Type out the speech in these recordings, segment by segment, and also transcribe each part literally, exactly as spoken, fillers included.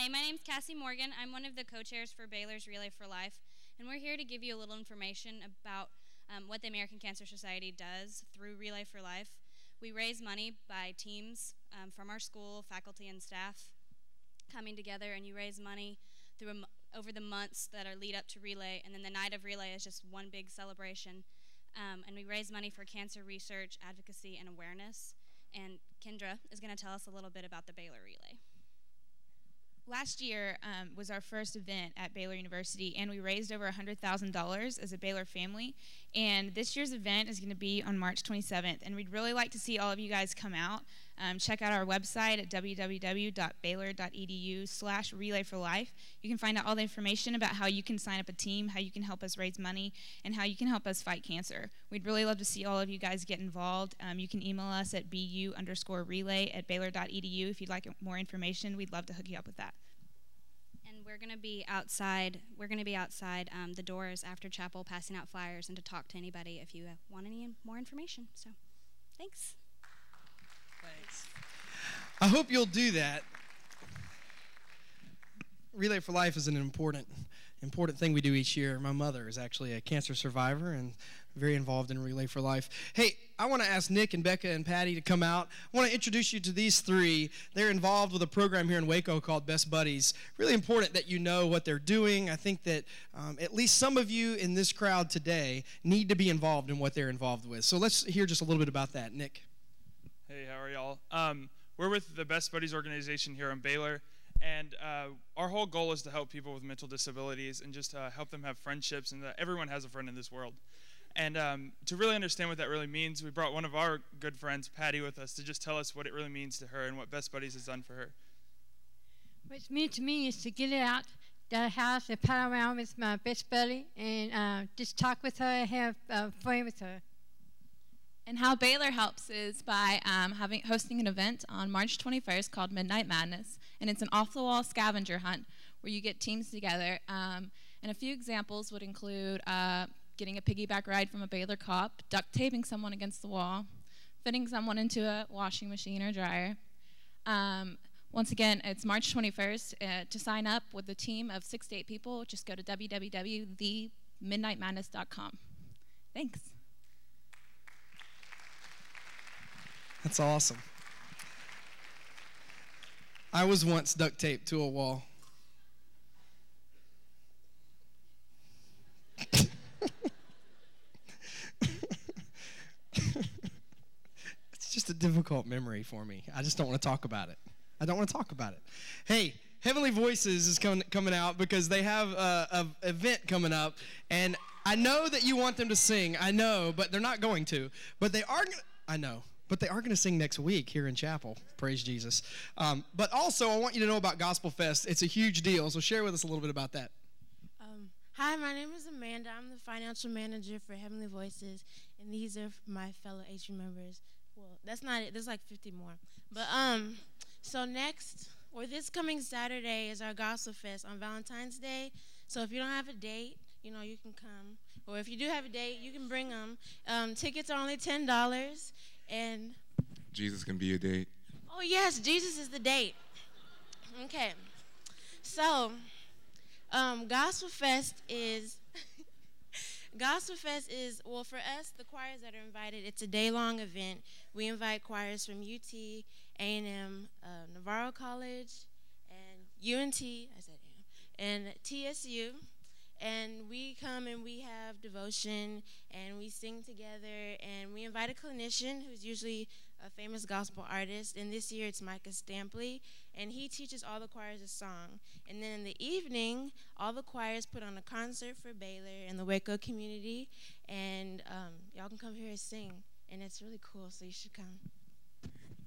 Hi, my name is Cassie Morgan. I'm one of the co-chairs for Baylor's Relay for Life, and we're here to give you a little information about um, what the American Cancer Society does through Relay for Life. We raise money by teams um, from our school, faculty, and staff coming together, and you raise money through a, over the months that are lead up to Relay, and then the night of Relay is just one big celebration. Um, and we raise money for cancer research, advocacy, and awareness. And Kendra is going to tell us a little bit about the Baylor Relay. Last year um, was our first event at Baylor University, and we raised over one hundred thousand dollars as a Baylor family. And this year's event is going to be on March twenty-seventh, and we'd really like to see all of you guys come out. Um, check out our website at w w w dot baylor dot e d u slash relay for life. You can find out all the information about how you can sign up a team, how you can help us raise money, and how you can help us fight cancer. We'd really love to see all of you guys get involved. Um, you can email us at b u underscore relay at baylor dot e d u if you'd like more information. We'd love to hook you up with that. And we're going to be outside, we're going to be outside um, the doors after chapel passing out flyers and to talk to anybody if you want any more information. So, thanks. Thanks. I hope you'll do that. Relay for Life is an important, important thing we do each year. My mother is actually a cancer survivor and very involved in Relay for Life. Hey, I want to ask Nick and Becca and Patty to come out. I want to introduce you to these three. They're involved with a program here in Waco called Best Buddies. Really important that you know what they're doing. I think that um, at least some of you in this crowd today need to be involved in what they're involved with. So let's hear just a little bit about that. Nick. Hey, how are y'all? Um, we're with the Best Buddies organization here in Baylor. And uh, our whole goal is to help people with mental disabilities and just uh, help them have friendships, and that everyone has a friend in this world. And um, to really understand what that really means, we brought one of our good friends, Patty, with us to just tell us what it really means to her and what Best Buddies has done for her. What it means to me is to get out the house and pal around with my best buddy and uh, just talk with her and have a friend with her. And how Baylor helps is by um, having, hosting an event on March twenty-first called Midnight Madness, and it's an off-the-wall scavenger hunt where you get teams together. Um, and a few examples would include uh, getting a piggyback ride from a Baylor cop, duct taping someone against the wall, fitting someone into a washing machine or dryer. Um, once again, it's March twenty-first. Uh, to sign up with a team of six to eight people, just go to w w w dot the midnight madness dot com. Thanks. That's awesome. I was once duct taped to a wall. It's just a difficult memory for me. I just don't want to talk about it. I don't want to talk about it. Hey, Heavenly Voices is com coming out because they have an event coming up, and I know that you want them to sing. I know, but they're not going to. But they are going to. I know. But they are going to sing next week here in chapel. Praise Jesus. Um, but also, I want you to know about Gospel Fest. It's a huge deal, so share with us a little bit about that. Um, hi, my name is Amanda. I'm the financial manager for Heavenly Voices, and these are my fellow H V members. Well, that's not it. There's like fifty more. But um, so next, or this coming Saturday, is our Gospel Fest on Valentine's Day. So if you don't have a date, you know, you can come. Or if you do have a date, you can bring them. Um, tickets are only ten dollars. And Jesus can be a date. Oh, yes, Jesus is the date. Okay. So, um, Gospel Fest is, Gospel Fest is, well, for us, the choirs that are invited, it's a day-long event. We invite choirs from U T, A and M, uh, Navarro College, and U N T, I said A and M, and T S U. And we come and we have devotion, and we sing together, and we invite a clinician who's usually a famous gospel artist. And this year it's Micah Stampley, and he teaches all the choirs a song. And then in the evening, all the choirs put on a concert for Baylor and the Waco community, and um, y'all can come here and sing. And it's really cool, so you should come.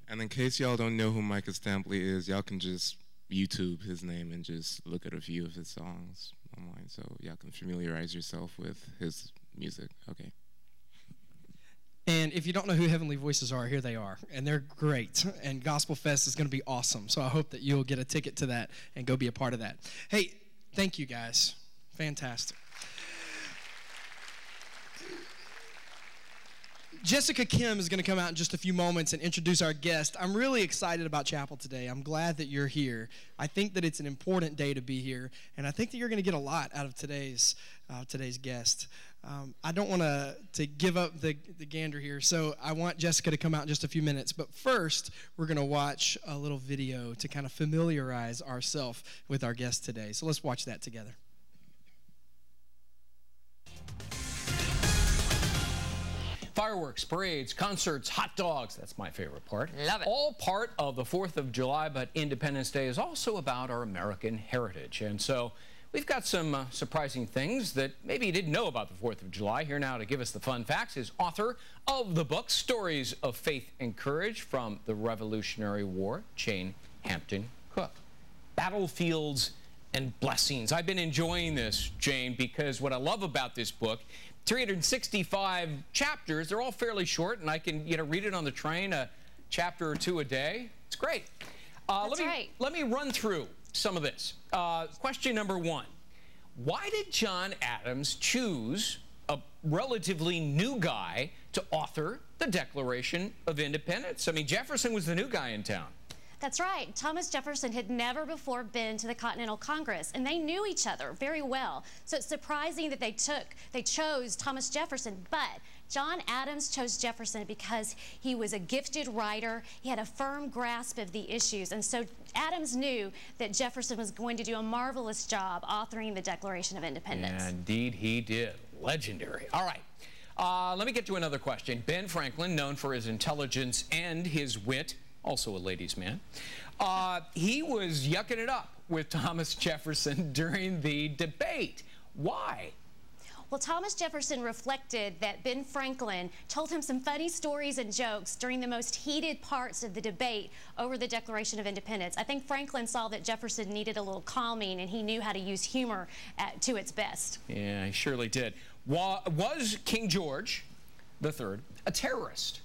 And in case y'all don't know who Micah Stampley is, y'all can just YouTube his name and just look at a few of his songs online, so y'all can familiarize yourself with his music. Okay. And if you don't know who Heavenly Voices are, here they are, and they're great. And Gospel Fest is going to be awesome, so I hope that you'll get a ticket to that and go be a part of that. Hey, thank you guys. Fantastic. Jessica Kim is going to come out in just a few moments and introduce our guest. I'm really excited about chapel today. I'm glad that you're here. I think that it's an important day to be here, and I think that you're going to get a lot out of today's uh, today's guest. Um, I don't want to to give up the, the gander here, so I want Jessica to come out in just a few minutes. But first, we're going to watch a little video to kind of familiarize ourselves with our guest today. So let's watch that together. Fireworks, parades, concerts, hot dogs, that's my favorite part. Love it. All part of the fourth of July, but Independence Day is also about our American heritage. And so we've got some uh, surprising things that maybe you didn't know about the fourth of July. Here now to give us the fun facts is author of the book, Stories of Faith and Courage from the Revolutionary War, Jane Hampton Cook. Battlefields and Blessings. I've been enjoying this, Jane, because what I love about this book, three hundred sixty-five chapters. They're all fairly short, and I can, you know, read it on the train, a chapter or two a day. It's great. Uh, That's let me, right. Let me run through some of this. Uh, question number one. Why did John Adams choose a relatively new guy to author the Declaration of Independence? I mean, Jefferson was the new guy in town. That's right. Thomas Jefferson had never before been to the Continental Congress, and they knew each other very well. So it's surprising that they took, they chose Thomas Jefferson, but John Adams chose Jefferson because he was a gifted writer. He had a firm grasp of the issues, and so Adams knew that Jefferson was going to do a marvelous job authoring the Declaration of Independence. And indeed he did. Legendary. All right. Uh, let me get to another question. Ben Franklin, known for his intelligence and his wit, also a ladies' man, uh, he was yucking it up with Thomas Jefferson during the debate. Why? Well, Thomas Jefferson reflected that Ben Franklin told him some funny stories and jokes during the most heated parts of the debate over the Declaration of Independence. I think Franklin saw that Jefferson needed a little calming, and he knew how to use humor at, to its best. Yeah, he surely did. Was King George the third a terrorist?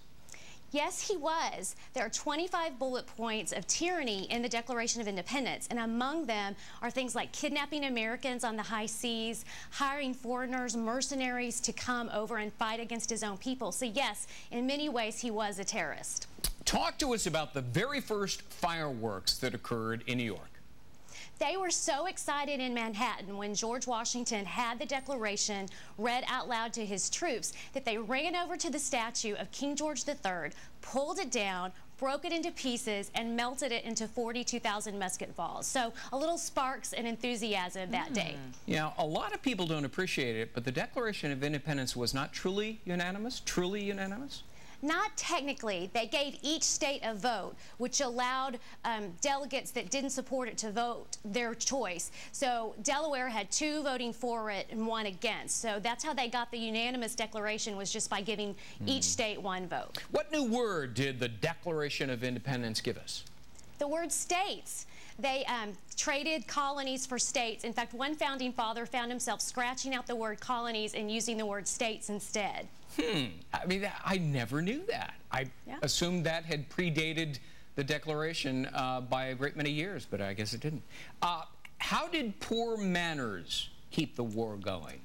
Yes, he was. There are twenty-five bullet points of tyranny in the Declaration of Independence, and among them are things like kidnapping Americans on the high seas, hiring foreigners, mercenaries to come over and fight against his own people. So yes, in many ways, he was a terrorist. Talk to us about the very first fireworks that occurred in New York. They were so excited in Manhattan when George Washington had the Declaration read out loud to his troops that they ran over to the statue of King George the third, pulled it down, broke it into pieces, and melted it into forty-two thousand musket balls. So a little sparks and enthusiasm that mm. day. You know, a lot of people don't appreciate it, but the Declaration of Independence was not truly unanimous, truly unanimous. Not technically. They gave each state a vote, which allowed um, delegates that didn't support it to vote their choice. So Delaware had two voting for it and one against. So that's how they got the unanimous declaration, was just by giving mm. each state one vote. What new word did the Declaration of Independence give us? The word states. They um, traded colonies for states. In fact, one founding father found himself scratching out the word colonies and using the word states instead. Hmm. I mean, I never knew that. I yeah. assumed that had predated the Declaration uh, by a great many years, but I guess it didn't. Uh, how did poor manners keep the war going?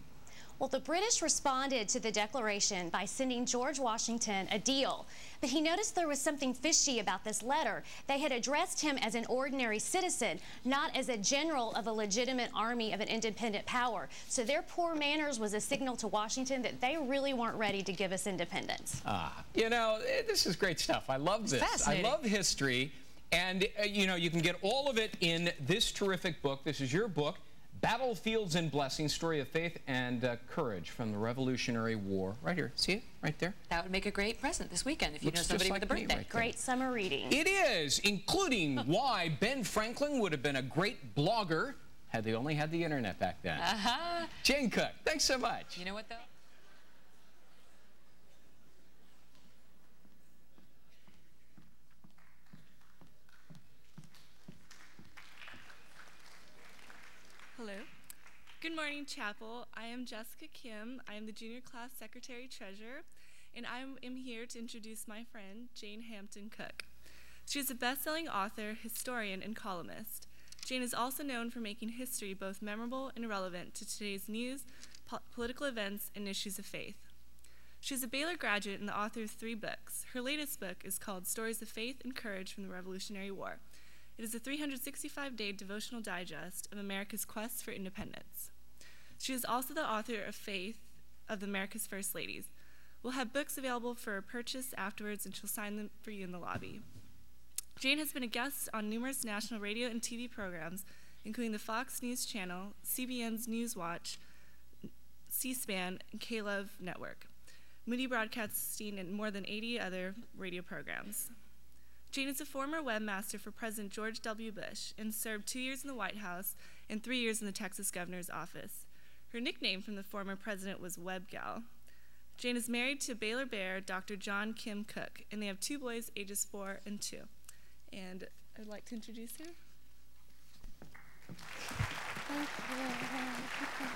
Well, the British responded to the Declaration by sending George Washington a deal, but he noticed there was something fishy about this letter. They had addressed him as an ordinary citizen, not as a general of a legitimate army of an independent power. So their poor manners was a signal to Washington that they really weren't ready to give us independence. Ah, you know, this is great stuff. I love this. I love history, and uh, you know, you can get all of it in this terrific book. This is your book, Battlefields and Blessings, Story of Faith and uh, Courage from the Revolutionary War. Right here. See it? Right there? That would make a great present this weekend if you Looks know somebody like with a birthday. Right, great summer reading. It is, including why Ben Franklin would have been a great blogger had they only had the internet back then. Uh-huh. Jane Cook, thanks so much. You know what, though? Hello. Good morning, Chapel. I am Jessica Kim. I am the junior class secretary treasurer, and I am here to introduce my friend, Jane Hampton Cook. She is a best-selling author, historian, and columnist. Jane is also known for making history both memorable and relevant to today's news, po political events, and issues of faith. She's a Baylor graduate and the author of three books. Her latest book is called Stories of Faith and Courage from the Revolutionary War. It is a three hundred sixty-five day devotional digest of America's quest for independence. She is also the author of Faith of America's First Ladies. We'll have books available for purchase afterwards, and she'll sign them for you in the lobby. Jane has been a guest on numerous national radio and T V programs, including the Fox News Channel, C B N's Newswatch, C SPAN, and K Love Network, Moody Broadcasting, and more than eighty other radio programs. Jane is a former webmaster for President George W. Bush and served two years in the White House and three years in the Texas Governor's Office. Her nickname from the former president was Web Gal. Jane is married to Baylor Bear Doctor John Kim Cook, and they have two boys ages four and two. And I'd like to introduce her. Thank you. Thank you.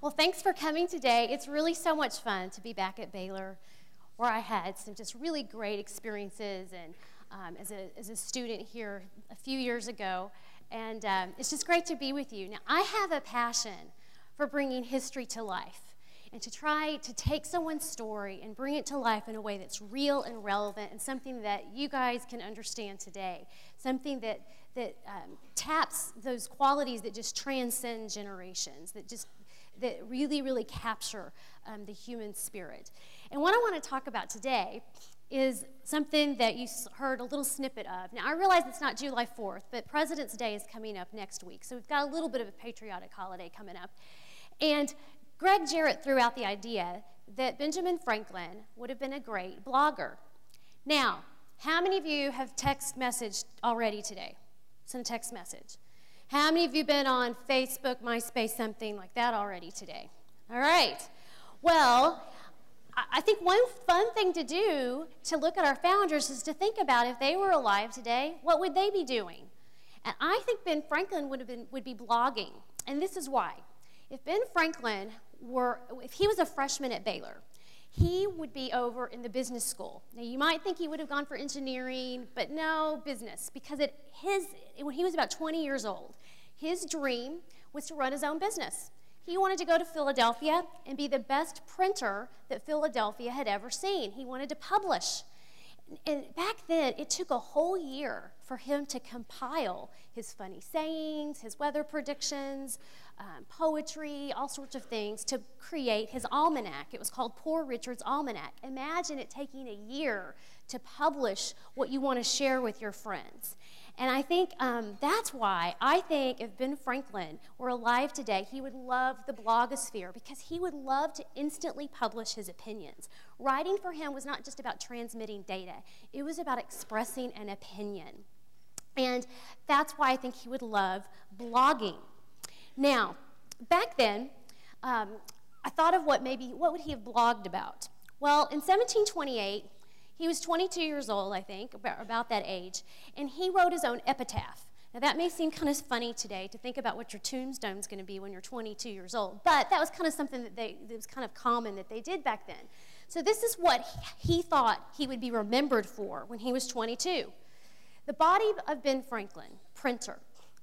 Well, thanks for coming today. It's really so much fun to be back at Baylor, where I had some just really great experiences and um, as, a, as a student here a few years ago. And um, it's just great to be with you. Now, I have a passion for bringing history to life and to try to take someone's story and bring it to life in a way that's real and relevant and something that you guys can understand today, something that that um, taps those qualities that just transcend generations, that just that really, really capture um, the human spirit. And what I want to talk about today is something that you heard a little snippet of. Now, I realize it's not July fourth, but President's Day is coming up next week, so we've got a little bit of a patriotic holiday coming up. And Greg Jarrett threw out the idea that Benjamin Franklin would have been a great blogger. Now, how many of you have text messaged already today? Some text message. How many of you been on Facebook, MySpace, something like that already today? All right. Well, I think one fun thing to do to look at our founders is to think about if they were alive today, what would they be doing? And I think Ben Franklin would have been would be blogging, and this is why. If Ben Franklin were, if he was a freshman at Baylor, he would be over in the business school. Now, you might think he would have gone for engineering, but no, business, because at his, when he was about twenty years old, his dream was to run his own business. He wanted to go to Philadelphia and be the best printer that Philadelphia had ever seen. He wanted to publish. And back then, it took a whole year for him to compile his funny sayings, his weather predictions, um, poetry, all sorts of things, to create his almanac. It was called Poor Richard's Almanac. Imagine it taking a year to publish what you want to share with your friends. And I think um, that's why I think if Ben Franklin were alive today, he would love the blogosphere, because he would love to instantly publish his opinions. Writing for him was not just about transmitting data. It was about expressing an opinion. And that's why I think he would love blogging. Now, back then, um, I thought of what maybe, what would he have blogged about? Well, in seventeen twenty-eight, he was twenty-two years old, I think, about that age, and he wrote his own epitaph. Now, that may seem kind of funny today to think about what your tombstone's going to be when you're twenty-two years old, but that was kind of something that, they, that was kind of common that they did back then. So this is what he thought he would be remembered for when he was twenty-two. The body of Ben Franklin, printer,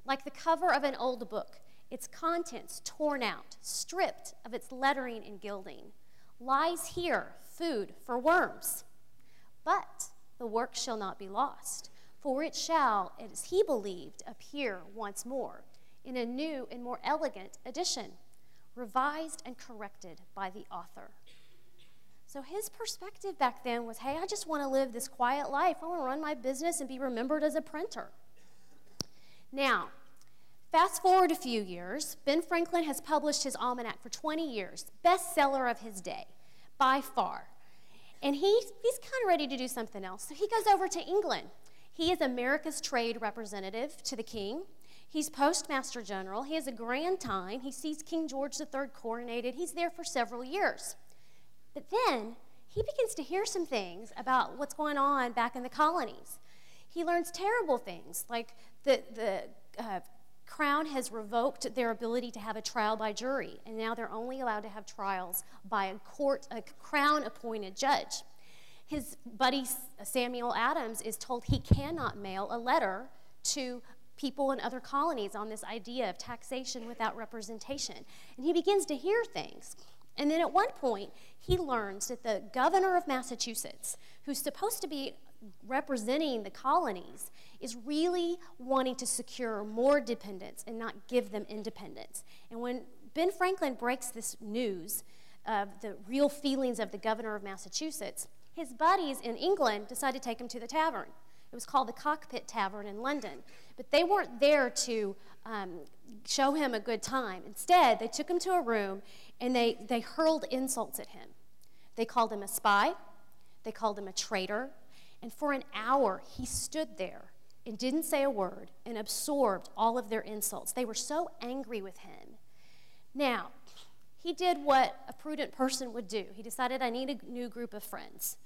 like the cover of an old book, its contents torn out, stripped of its lettering and gilding, lies here, food for worms. But the work shall not be lost, for it shall, as he believed, appear once more in a new and more elegant edition, revised and corrected by the author. So his perspective back then was, hey, I just want to live this quiet life. I want to run my business and be remembered as a printer. Now, fast forward a few years. Ben Franklin has published his almanac for twenty years, bestseller of his day, by far. And he, he's kind of ready to do something else. So he goes over to England. He is America's trade representative to the king. He's postmaster general. He has a grand time. He sees King George the third coronated. He's there for several years. But then he begins to hear some things about what's going on back in the colonies. He learns terrible things, like the, the uh, Crown has revoked their ability to have a trial by jury, and now they're only allowed to have trials by a court, a crown-appointed judge. His buddy Samuel Adams is told he cannot mail a letter to people in other colonies on this idea of taxation without representation. And he begins to hear things. And then at one point, he learns that the governor of Massachusetts, who's supposed to be representing the colonies, is really wanting to secure more dependence and not give them independence. And when Ben Franklin breaks this news of the real feelings of the governor of Massachusetts, his buddies in England decide to take him to the tavern. It was called the Cockpit Tavern in London. But they weren't there to um, show him a good time. Instead, they took him to a room, and they, they hurled insults at him. They called him a spy. They called him a traitor. And for an hour, he stood there and didn't say a word and absorbed all of their insults. They were so angry with him. Now, he did what a prudent person would do. He decided, I need a new group of friends.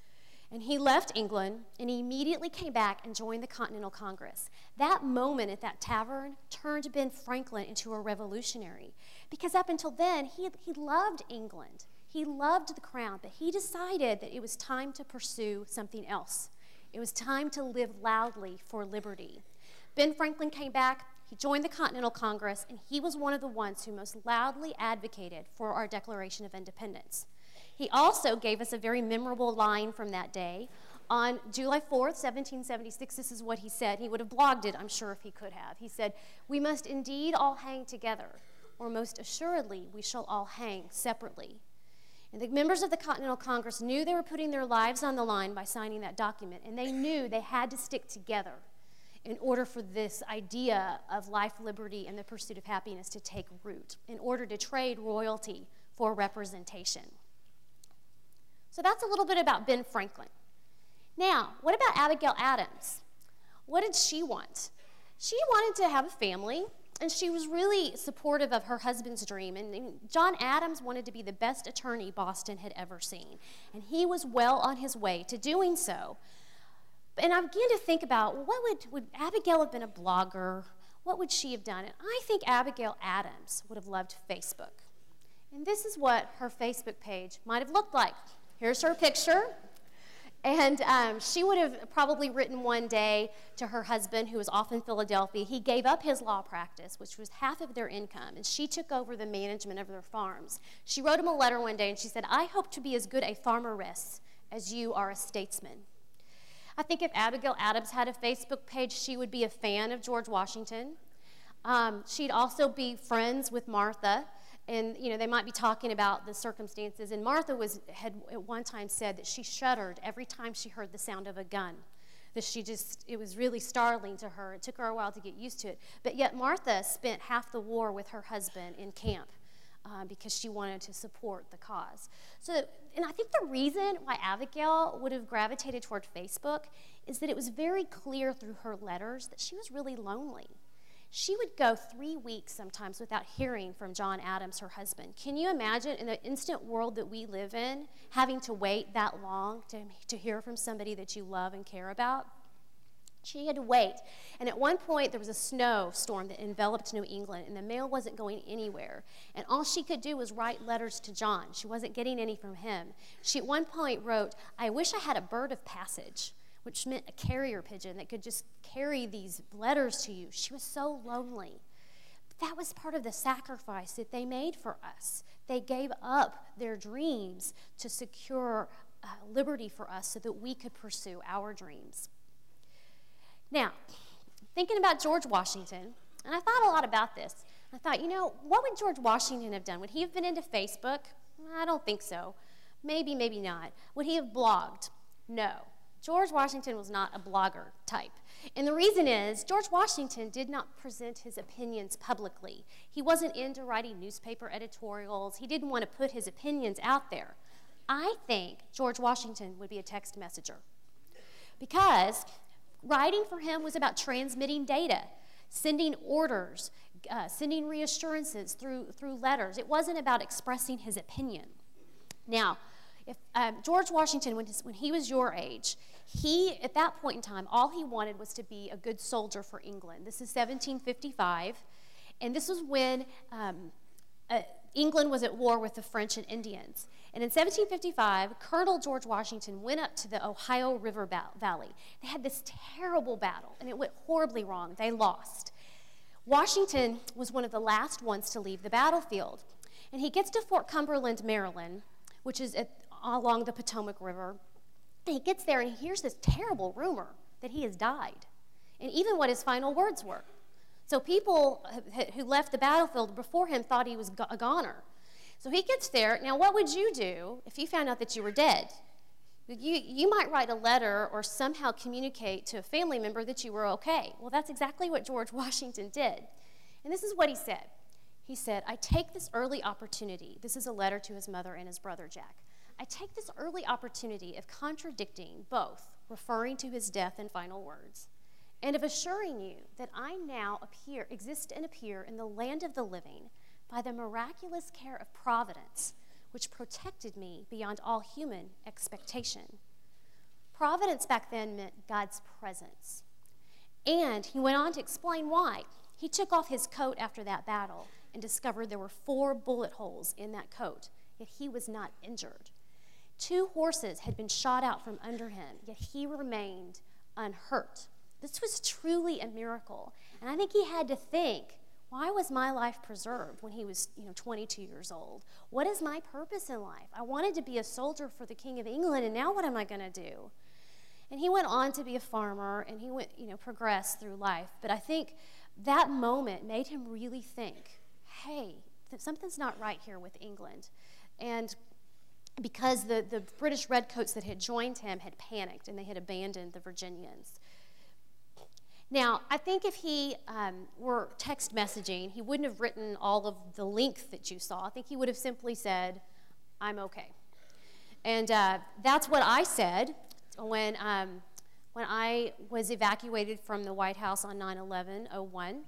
And he left England, and he immediately came back and joined the Continental Congress. That moment at that tavern turned Ben Franklin into a revolutionary, because up until then, he, he loved England. He loved the crown, but he decided that it was time to pursue something else. It was time to live loudly for liberty. Ben Franklin came back, he joined the Continental Congress, and he was one of the ones who most loudly advocated for our Declaration of Independence. He also gave us a very memorable line from that day. On July fourth, seventeen seventy-six, this is what he said. He would have blogged it, I'm sure, if he could have. He said, "We must indeed all hang together, or most assuredly we shall all hang separately." And the members of the Continental Congress knew they were putting their lives on the line by signing that document, and they knew they had to stick together in order for this idea of life, liberty, and the pursuit of happiness to take root, in order to trade royalty for representation. So that's a little bit about Ben Franklin. Now, what about Abigail Adams? What did she want? She wanted to have a family, and she was really supportive of her husband's dream. And, and John Adams wanted to be the best attorney Boston had ever seen, and he was well on his way to doing so. And I began to think about, what would, would Abigail have been a blogger? What would she have done? And I think Abigail Adams would have loved Facebook. And this is what her Facebook page might have looked like. Here's her picture, and um, she would have probably written one day to her husband, who was off in Philadelphia. He gave up his law practice, which was half of their income, and she took over the management of their farms. She wrote him a letter one day, and she said, "I hope to be as good a farmeress as you are a statesman." I think if Abigail Adams had a Facebook page, she would be a fan of George Washington. Um, she'd also be friends with Martha. And, you know, they might be talking about the circumstances. And Martha was, had at one time said that she shuddered every time she heard the sound of a gun. That she just, it was really startling to her. It took her a while to get used to it. But yet Martha spent half the war with her husband in camp uh, because she wanted to support the cause. So, and I think the reason why Abigail would have gravitated toward Facebook is that it was very clear through her letters that she was really lonely. She would go three weeks sometimes without hearing from John Adams, her husband. Can you imagine, in the instant world that we live in, having to wait that long to, to hear from somebody that you love and care about? She had to wait. And at one point, there was a snowstorm that enveloped New England, and the mail wasn't going anywhere. And all she could do was write letters to John. She wasn't getting any from him. She at one point wrote, "I wish I had a bird of passage," which meant a carrier pigeon that could just carry these letters to you. She was so lonely. But that was part of the sacrifice that they made for us. They gave up their dreams to secure uh, liberty for us so that we could pursue our dreams. Now, thinking about George Washington, and I thought a lot about this. I thought, you know, what would George Washington have done? Would he have been into Facebook? I don't think so. Maybe, maybe not. Would he have blogged? No. George Washington was not a blogger type. And the reason is, George Washington did not present his opinions publicly. He wasn't into writing newspaper editorials. He didn't want to put his opinions out there. I think George Washington would be a text messenger, because writing for him was about transmitting data, sending orders, uh, sending reassurances through, through letters. It wasn't about expressing his opinion. Now, If, um, George Washington, when, his, when he was your age, he, at that point in time, all he wanted was to be a good soldier for England. This is seventeen fifty-five, and this was when um, uh, England was at war with the French and Indians. And in seventeen fifty-five, Colonel George Washington went up to the Ohio River Valley. They had this terrible battle, and it went horribly wrong. They lost. Washington was one of the last ones to leave the battlefield, and he gets to Fort Cumberland, Maryland, which is at, along the Potomac River. And he gets there and he hears this terrible rumor that he has died, and even what his final words were. So people who left the battlefield before him thought he was a goner. So he gets there. Now, what would you do if you found out that you were dead? You, you might write a letter or somehow communicate to a family member that you were okay. Well, that's exactly what George Washington did. And this is what he said. He said, I take this early opportunity. This is a letter to his mother and his brother, Jack. I take this early opportunity of contradicting both, referring to his death and final words, and of assuring you that I now appear, exist and appear in the land of the living by the miraculous care of Providence, which protected me beyond all human expectation. Providence back then meant God's presence. And he went on to explain why. He took off his coat after that battle and discovered there were four bullet holes in that coat, yet he was not injured. Two horses had been shot out from under him, yet he remained unhurt. This was truly a miracle. And I think he had to think, why was my life preserved when he was, you know, twenty-two years old? What is my purpose in life? I wanted to be a soldier for the King of England, and now what am I going to do? And he went on to be a farmer, and he went, you know, progressed through life. But I think that moment made him really think, hey, something's not right here with England. And because the, the British redcoats that had joined him had panicked, and they had abandoned the Virginians. Now, I think if he um, were text messaging, he wouldn't have written all of the length that you saw. I think he would have simply said, I'm okay. And uh, that's what I said when, um, when I was evacuated from the White House on nine eleven oh one,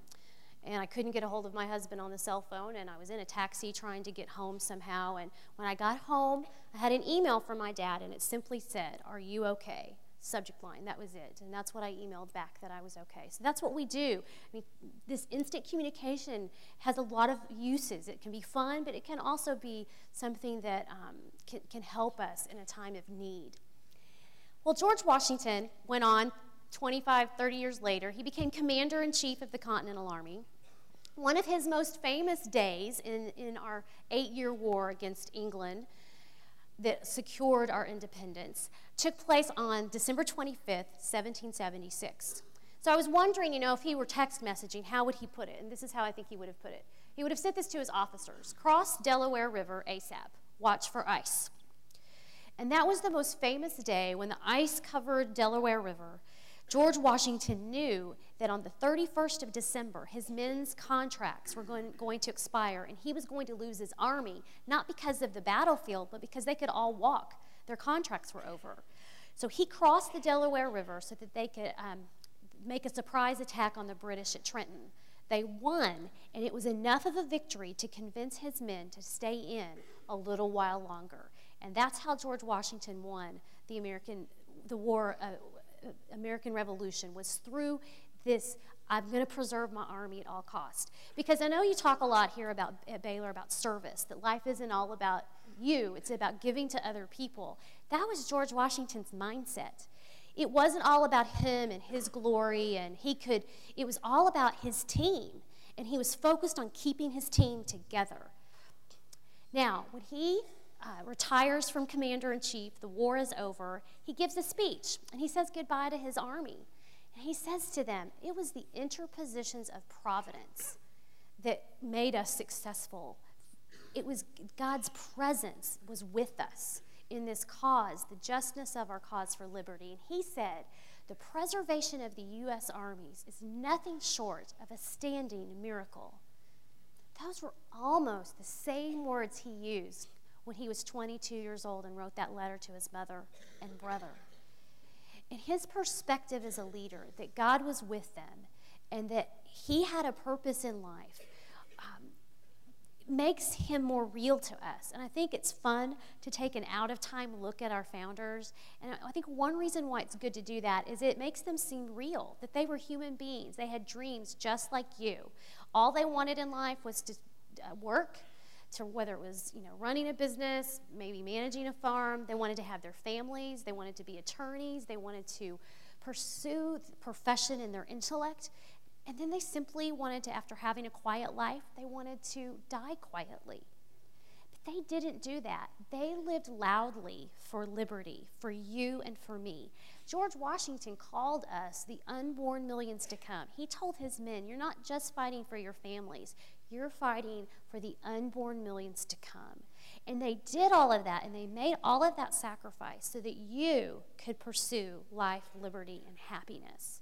and I couldn't get a hold of my husband on the cell phone, and I was in a taxi trying to get home somehow. And when I got home, I had an email from my dad, and it simply said, are you okay? Subject line, that was it. And that's what I emailed back, that I was okay. So that's what we do. I mean, this instant communication has a lot of uses. It can be fun, but it can also be something that um, can, can help us in a time of need. Well, George Washington went on twenty-five, thirty years later. He became commander-in-chief of the Continental Army. One of his most famous days in, in our eight-year war against England that secured our independence took place on December twenty-fifth, seventeen seventy-six. So I was wondering, you know, if he were text messaging, how would he put it? And this is how I think he would have put it. He would have sent this to his officers. Cross Delaware River ASAP. Watch for ice. And that was the most famous day when the ice covered Delaware River. George Washington knew that on the thirty-first of December, his men's contracts were going, going to expire, and he was going to lose his army, not because of the battlefield, but because they could all walk. Their contracts were over. So he crossed the Delaware River so that they could um, make a surprise attack on the British at Trenton. They won, and it was enough of a victory to convince his men to stay in a little while longer. And that's how George Washington won the American, the war, uh, American Revolution, was through this, I'm going to preserve my army at all costs. Because I know you talk a lot here about, at Baylor, about service, that life isn't all about you, it's about giving to other people. That was George Washington's mindset. It wasn't all about him and his glory, and he could, it was all about his team, and he was focused on keeping his team together. Now, when he Uh, retires from commander-in-chief, the war is over, he gives a speech, and he says goodbye to his army. And he says to them, it was the interpositions of providence that made us successful. It was God's presence was with us in this cause, the justness of our cause for liberty. And he said, the preservation of the U S armies is nothing short of a standing miracle. Those were almost the same words he used when he was twenty-two years old and wrote that letter to his mother and brother. And his perspective as a leader, that God was with them and that he had a purpose in life, um, makes him more real to us. And I think it's fun to take an out-of-time look at our founders. And I think one reason why it's good to do that is it makes them seem real, that they were human beings. They had dreams just like you. All they wanted in life was to uh, work, to whether it was, you know, running a business, maybe managing a farm. They wanted to have their families. They wanted to be attorneys. They wanted to pursue the profession in their intellect. And then they simply wanted to, after having a quiet life, they wanted to die quietly. But they didn't do that. They lived loudly for liberty, for you and for me. George Washington called us the unborn millions to come. He told his men, you're not just fighting for your families, you're fighting for the unborn millions to come. And they did all of that, and they made all of that sacrifice so that you could pursue life, liberty, and happiness.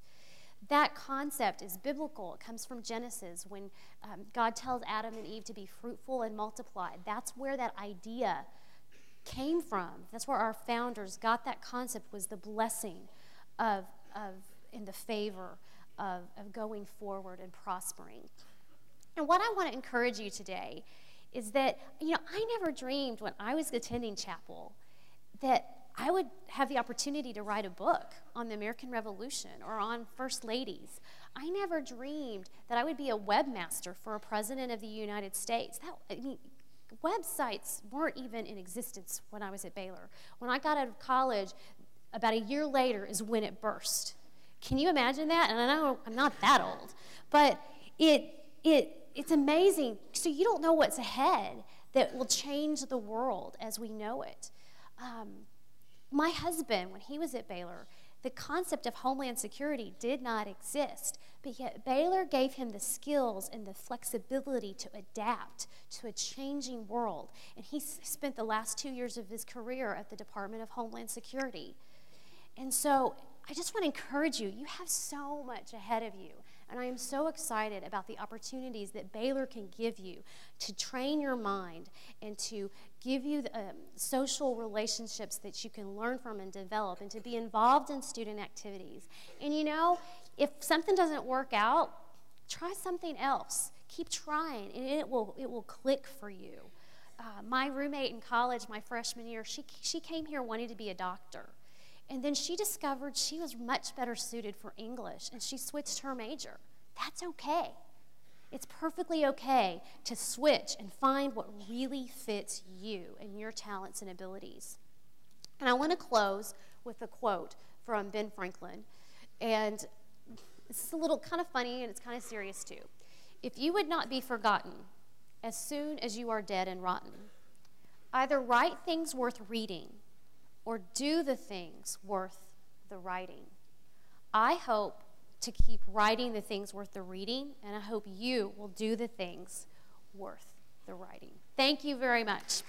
That concept is biblical. It comes from Genesis when um, God tells Adam and Eve to be fruitful and multiply. That's where that idea came from. That's where our founders got that concept, was the blessing of, of in the favor of, of going forward and prospering. And what I want to encourage you today is that, you know, I never dreamed when I was attending chapel that I would have the opportunity to write a book on the American Revolution or on First Ladies. I never dreamed that I would be a webmaster for a president of the United States. That, I mean, websites weren't even in existence when I was at Baylor. When I got out of college, about a year later is when it burst. Can you imagine that? And I know I'm not that old, but it, it, it's amazing. So you don't know what's ahead that will change the world as we know it. Um, My husband, when he was at Baylor, the concept of homeland security did not exist, but yet Baylor gave him the skills and the flexibility to adapt to a changing world. And he spent the last two years of his career at the Department of Homeland Security. And so I just want to encourage you, you have so much ahead of you. And I am so excited about the opportunities that Baylor can give you to train your mind and to give you the, um, social relationships that you can learn from and develop, and to be involved in student activities. And you know, if something doesn't work out, try something else. Keep trying, and it will, it will click for you. Uh, my roommate in college, my freshman year, she, she came here wanting to be a doctor. And then she discovered she was much better suited for English, and she switched her major. That's okay. It's perfectly okay to switch and find what really fits you and your talents and abilities. And I want to close with a quote from Ben Franklin. And it's a little kind of funny, and it's kind of serious too. If you would not be forgotten as soon as you are dead and rotten, either write things worth reading or do the things worth the writing. I hope to keep writing the things worth the reading, and I hope you will do the things worth the writing. Thank you very much.